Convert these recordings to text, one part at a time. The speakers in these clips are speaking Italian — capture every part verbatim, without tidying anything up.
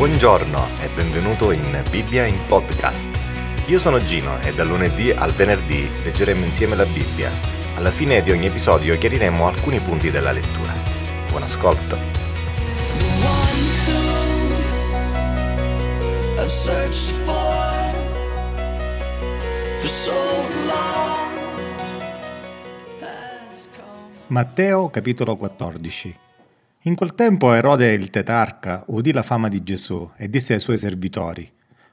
Buongiorno e benvenuto in Bibbia in Podcast. Io sono Gino e dal lunedì al venerdì leggeremo insieme la Bibbia. Alla fine di ogni episodio chiariremo alcuni punti della lettura. Buon ascolto! Matteo capitolo quattordici. In quel tempo Erode il tetrarca udì la fama di Gesù e disse ai suoi servitori: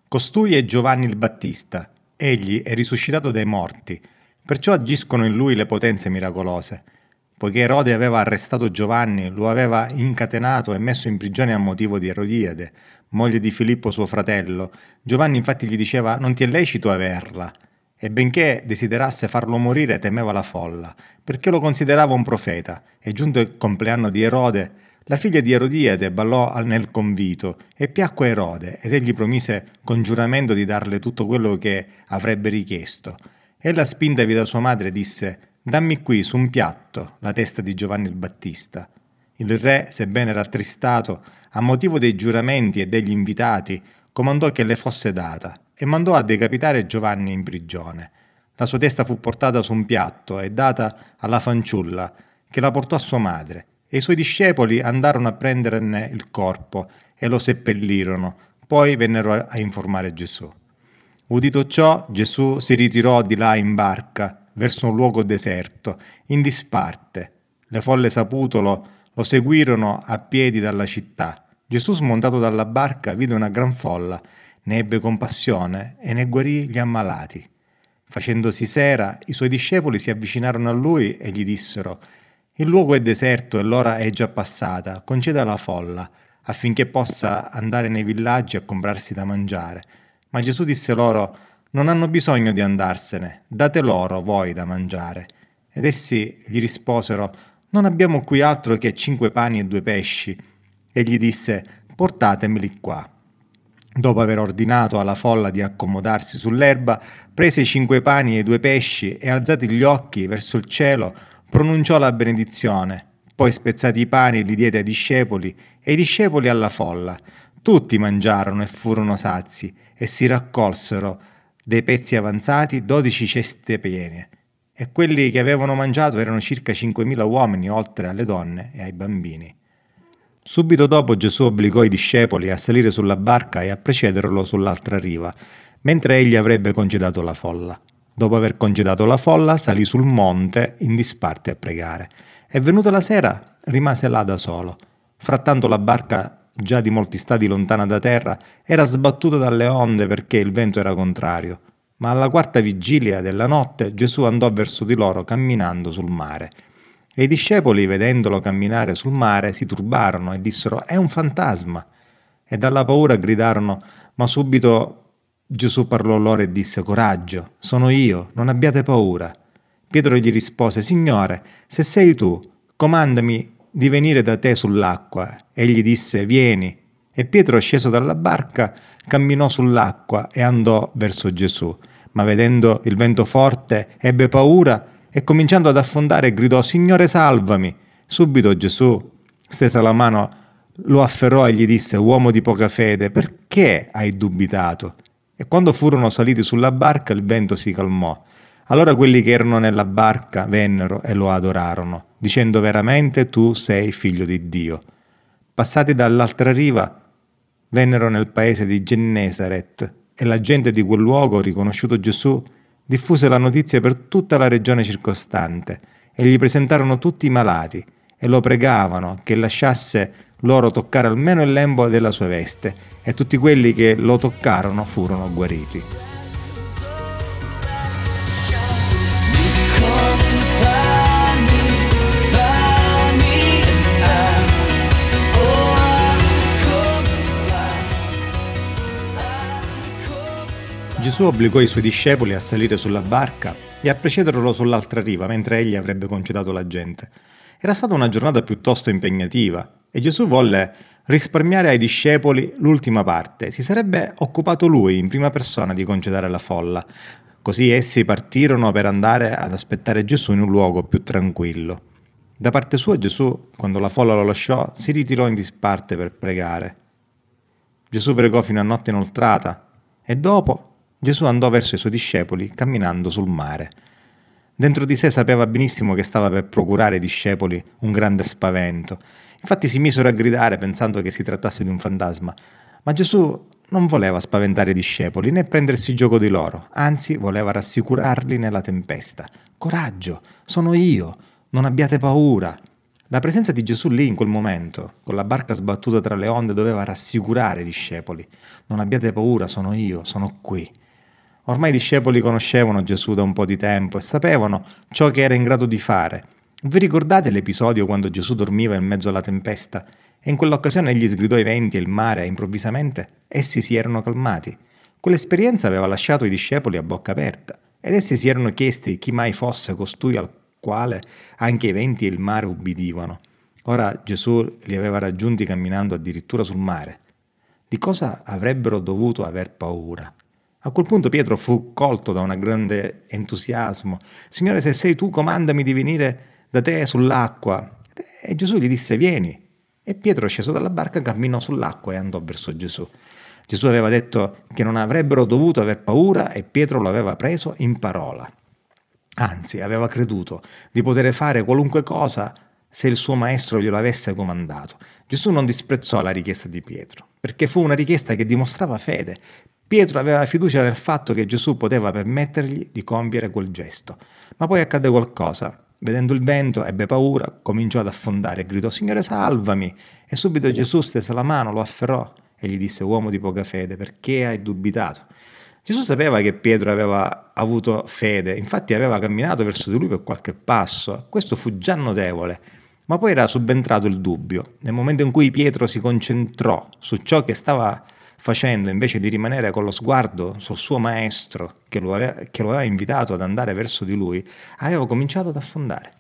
«Costui è Giovanni il Battista, egli è risuscitato dai morti, perciò agiscono in lui le potenze miracolose». Poiché Erode aveva arrestato Giovanni, lo aveva incatenato e messo in prigione a motivo di Erodiade, moglie di Filippo suo fratello, Giovanni infatti gli diceva: «Non ti è lecito averla». E benché desiderasse farlo morire, temeva la folla, perché lo considerava un profeta, e giunto il compleanno di Erode, la figlia di Erodiade ballò nel convito, e piacque Erode, ed egli promise con giuramento di darle tutto quello che avrebbe richiesto. Ella, spintavi da sua madre, disse: «Dammi qui, su un piatto, la testa di Giovanni il Battista». Il re, sebbene rattristato, a motivo dei giuramenti e degli invitati, comandò che le fosse data, e mandò a decapitare Giovanni in prigione. La sua testa fu portata su un piatto e data alla fanciulla, che la portò a sua madre, e i suoi discepoli andarono a prenderne il corpo e lo seppellirono, poi vennero a informare Gesù. Udito ciò, Gesù si ritirò di là in barca, verso un luogo deserto, in disparte. Le folle, saputolo, lo seguirono a piedi dalla città. Gesù, smontato dalla barca, vide una gran folla, ne ebbe compassione e ne guarì gli ammalati. Facendosi sera, i suoi discepoli si avvicinarono a lui e gli dissero: «Il luogo è deserto e l'ora è già passata, conceda alla folla, affinché possa andare nei villaggi a comprarsi da mangiare». Ma Gesù disse loro: «Non hanno bisogno di andarsene, date loro voi da mangiare». Ed essi gli risposero: «Non abbiamo qui altro che cinque pani e due pesci». Egli disse: «Portatemeli qua». Dopo aver ordinato alla folla di accomodarsi sull'erba, prese i cinque pani e i due pesci e, alzati gli occhi verso il cielo, pronunciò la benedizione. Poi, spezzati i pani, li diede ai discepoli e i discepoli alla folla. Tutti mangiarono e furono sazi, e si raccolsero dei pezzi avanzati dodici ceste piene. E quelli che avevano mangiato erano circa cinquemila uomini, oltre alle donne e ai bambini. Subito dopo Gesù obbligò i discepoli a salire sulla barca e a precederlo sull'altra riva, mentre egli avrebbe congedato la folla. Dopo aver congedato la folla, salì sul monte in disparte a pregare. E venuta la sera, rimase là da solo. Frattanto la barca, già di molti stadi lontana da terra, era sbattuta dalle onde perché il vento era contrario. Ma alla quarta vigilia della notte Gesù andò verso di loro camminando sul mare. E i discepoli, vedendolo camminare sul mare, si turbarono e dissero: «È un fantasma!» E dalla paura gridarono, ma subito Gesù parlò loro e disse: «Coraggio, sono io, non abbiate paura». Pietro gli rispose: «Signore, se sei tu, comandami di venire da te sull'acqua». Egli disse: «Vieni». E Pietro, sceso dalla barca, camminò sull'acqua e andò verso Gesù, ma vedendo il vento forte ebbe paura e, cominciando ad affondare, gridò: «Signore, salvami!» Subito Gesù, stesa la mano, lo afferrò e gli disse: «Uomo di poca fede, perché hai dubitato?» E quando furono saliti sulla barca, il vento si calmò. Allora quelli che erano nella barca vennero e lo adorarono, dicendo: «Veramente tu sei figlio di Dio». Passati dall'altra riva, vennero nel paese di Gennesaret, e la gente di quel luogo, riconosciuto Gesù, diffuse la notizia per tutta la regione circostante, e gli presentarono tutti i malati e lo pregavano che lasciasse loro toccare almeno il lembo della sua veste, e tutti quelli che lo toccarono furono guariti. Gesù obbligò i suoi discepoli a salire sulla barca e a precederlo sull'altra riva, mentre egli avrebbe congedato la gente. Era stata una giornata piuttosto impegnativa e Gesù volle risparmiare ai discepoli l'ultima parte. Si sarebbe occupato lui in prima persona di congedare la folla. Così essi partirono per andare ad aspettare Gesù in un luogo più tranquillo. Da parte sua Gesù, quando la folla lo lasciò, si ritirò in disparte per pregare. Gesù pregò fino a notte inoltrata e dopo Gesù andò verso i suoi discepoli camminando sul mare. Dentro di sé sapeva benissimo che stava per procurare ai discepoli un grande spavento. Infatti si misero a gridare pensando che si trattasse di un fantasma, ma Gesù non voleva spaventare i discepoli né prendersi gioco di loro, anzi voleva rassicurarli nella tempesta. Coraggio, sono io, non abbiate paura. La presenza di Gesù lì in quel momento, con la barca sbattuta tra le onde, doveva rassicurare i discepoli. Non abbiate paura, sono io, sono qui. Ormai i discepoli conoscevano Gesù da un po' di tempo e sapevano ciò che era in grado di fare. Vi ricordate l'episodio quando Gesù dormiva in mezzo alla tempesta? E in quell'occasione egli sgridò i venti e il mare e improvvisamente essi si erano calmati. Quell'esperienza aveva lasciato i discepoli a bocca aperta ed essi si erano chiesti chi mai fosse costui al quale anche i venti e il mare ubbidivano. Ora Gesù li aveva raggiunti camminando addirittura sul mare. Di cosa avrebbero dovuto aver paura? A quel punto Pietro fu colto da un grande entusiasmo. «Signore, se sei tu, comandami di venire da te sull'acqua». E Gesù gli disse «Vieni». E Pietro, sceso dalla barca, camminò sull'acqua e andò verso Gesù. Gesù aveva detto che non avrebbero dovuto aver paura e Pietro lo aveva preso in parola. Anzi, aveva creduto di poter fare qualunque cosa se il suo maestro glielo avesse comandato. Gesù non disprezzò la richiesta di Pietro, perché fu una richiesta che dimostrava fede. Pietro aveva fiducia nel fatto che Gesù poteva permettergli di compiere quel gesto. Ma poi accadde qualcosa. Vedendo il vento, ebbe paura, cominciò ad affondare e gridò «Signore, salvami!» E subito Gesù stese la mano, lo afferrò e gli disse «Uomo di poca fede, perché hai dubitato?» Gesù sapeva che Pietro aveva avuto fede, infatti aveva camminato verso di lui per qualche passo. Questo fu già notevole, ma poi era subentrato il dubbio. Nel momento in cui Pietro si concentrò su ciò che stava facendo, invece di rimanere con lo sguardo sul suo maestro che lo, aveva, che lo aveva invitato ad andare verso di lui, aveva cominciato ad affondare.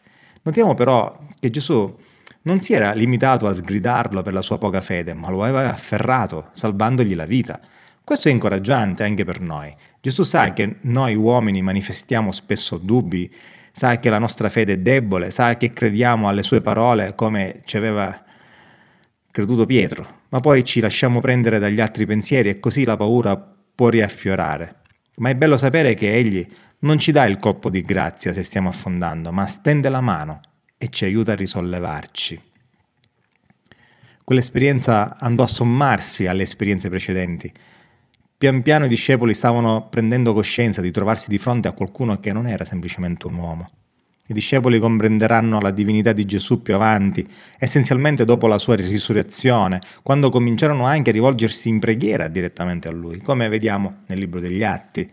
Notiamo però che Gesù non si era limitato a sgridarlo per la sua poca fede, ma lo aveva afferrato, salvandogli la vita. Questo è incoraggiante anche per noi. Gesù sa che noi uomini manifestiamo spesso dubbi, sa che la nostra fede è debole, sa che crediamo alle sue parole come ci aveva creduto Pietro, ma poi ci lasciamo prendere dagli altri pensieri e così la paura può riaffiorare. Ma è bello sapere che egli non ci dà il colpo di grazia se stiamo affondando, ma stende la mano e ci aiuta a risollevarci. Quell'esperienza andò a sommarsi alle esperienze precedenti. Pian piano i discepoli stavano prendendo coscienza di trovarsi di fronte a qualcuno che non era semplicemente un uomo. I discepoli comprenderanno la divinità di Gesù più avanti, essenzialmente dopo la sua risurrezione, quando cominciarono anche a rivolgersi in preghiera direttamente a Lui, come vediamo nel Libro degli Atti.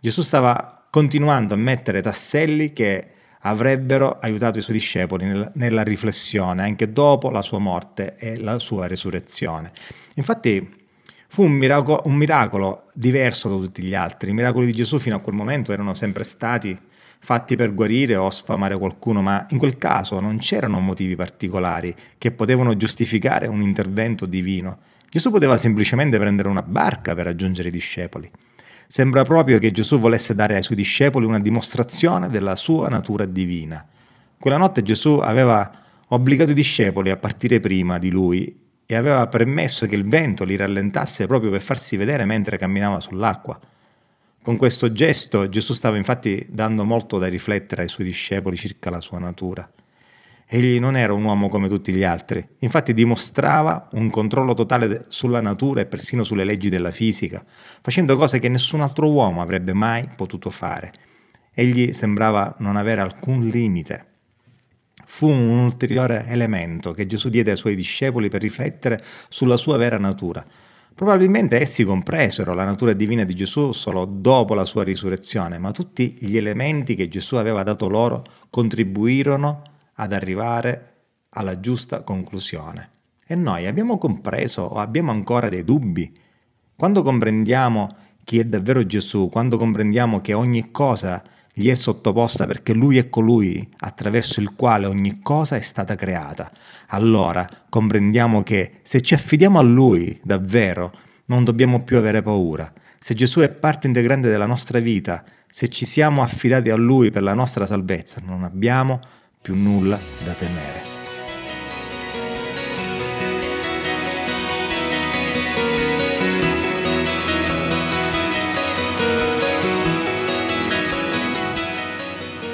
Gesù stava continuando a mettere tasselli che avrebbero aiutato i suoi discepoli nel, nella riflessione, anche dopo la sua morte e la sua risurrezione. Infatti fu un miracolo, un miracolo diverso da tutti gli altri. I miracoli di Gesù fino a quel momento erano sempre stati fatti per guarire o sfamare qualcuno, ma in quel caso non c'erano motivi particolari che potevano giustificare un intervento divino. Gesù poteva semplicemente prendere una barca per raggiungere i discepoli. Sembra proprio che Gesù volesse dare ai suoi discepoli una dimostrazione della sua natura divina. Quella notte Gesù aveva obbligato i discepoli a partire prima di lui e aveva permesso che il vento li rallentasse proprio per farsi vedere mentre camminava sull'acqua. Con questo gesto Gesù stava infatti dando molto da riflettere ai suoi discepoli circa la sua natura. Egli non era un uomo come tutti gli altri, infatti dimostrava un controllo totale sulla natura e persino sulle leggi della fisica, facendo cose che nessun altro uomo avrebbe mai potuto fare. Egli sembrava non avere alcun limite. Fu un ulteriore elemento che Gesù diede ai suoi discepoli per riflettere sulla sua vera natura. Probabilmente essi compresero la natura divina di Gesù solo dopo la sua risurrezione, ma tutti gli elementi che Gesù aveva dato loro contribuirono ad arrivare alla giusta conclusione. E noi abbiamo compreso o abbiamo ancora dei dubbi? Quando comprendiamo chi è davvero Gesù, quando comprendiamo che ogni cosa gli è sottoposta perché Lui è colui attraverso il quale ogni cosa è stata creata, allora comprendiamo che se ci affidiamo a Lui davvero non dobbiamo più avere paura. Se Gesù è parte integrante della nostra vita, se ci siamo affidati a Lui per la nostra salvezza, non abbiamo più nulla da temere.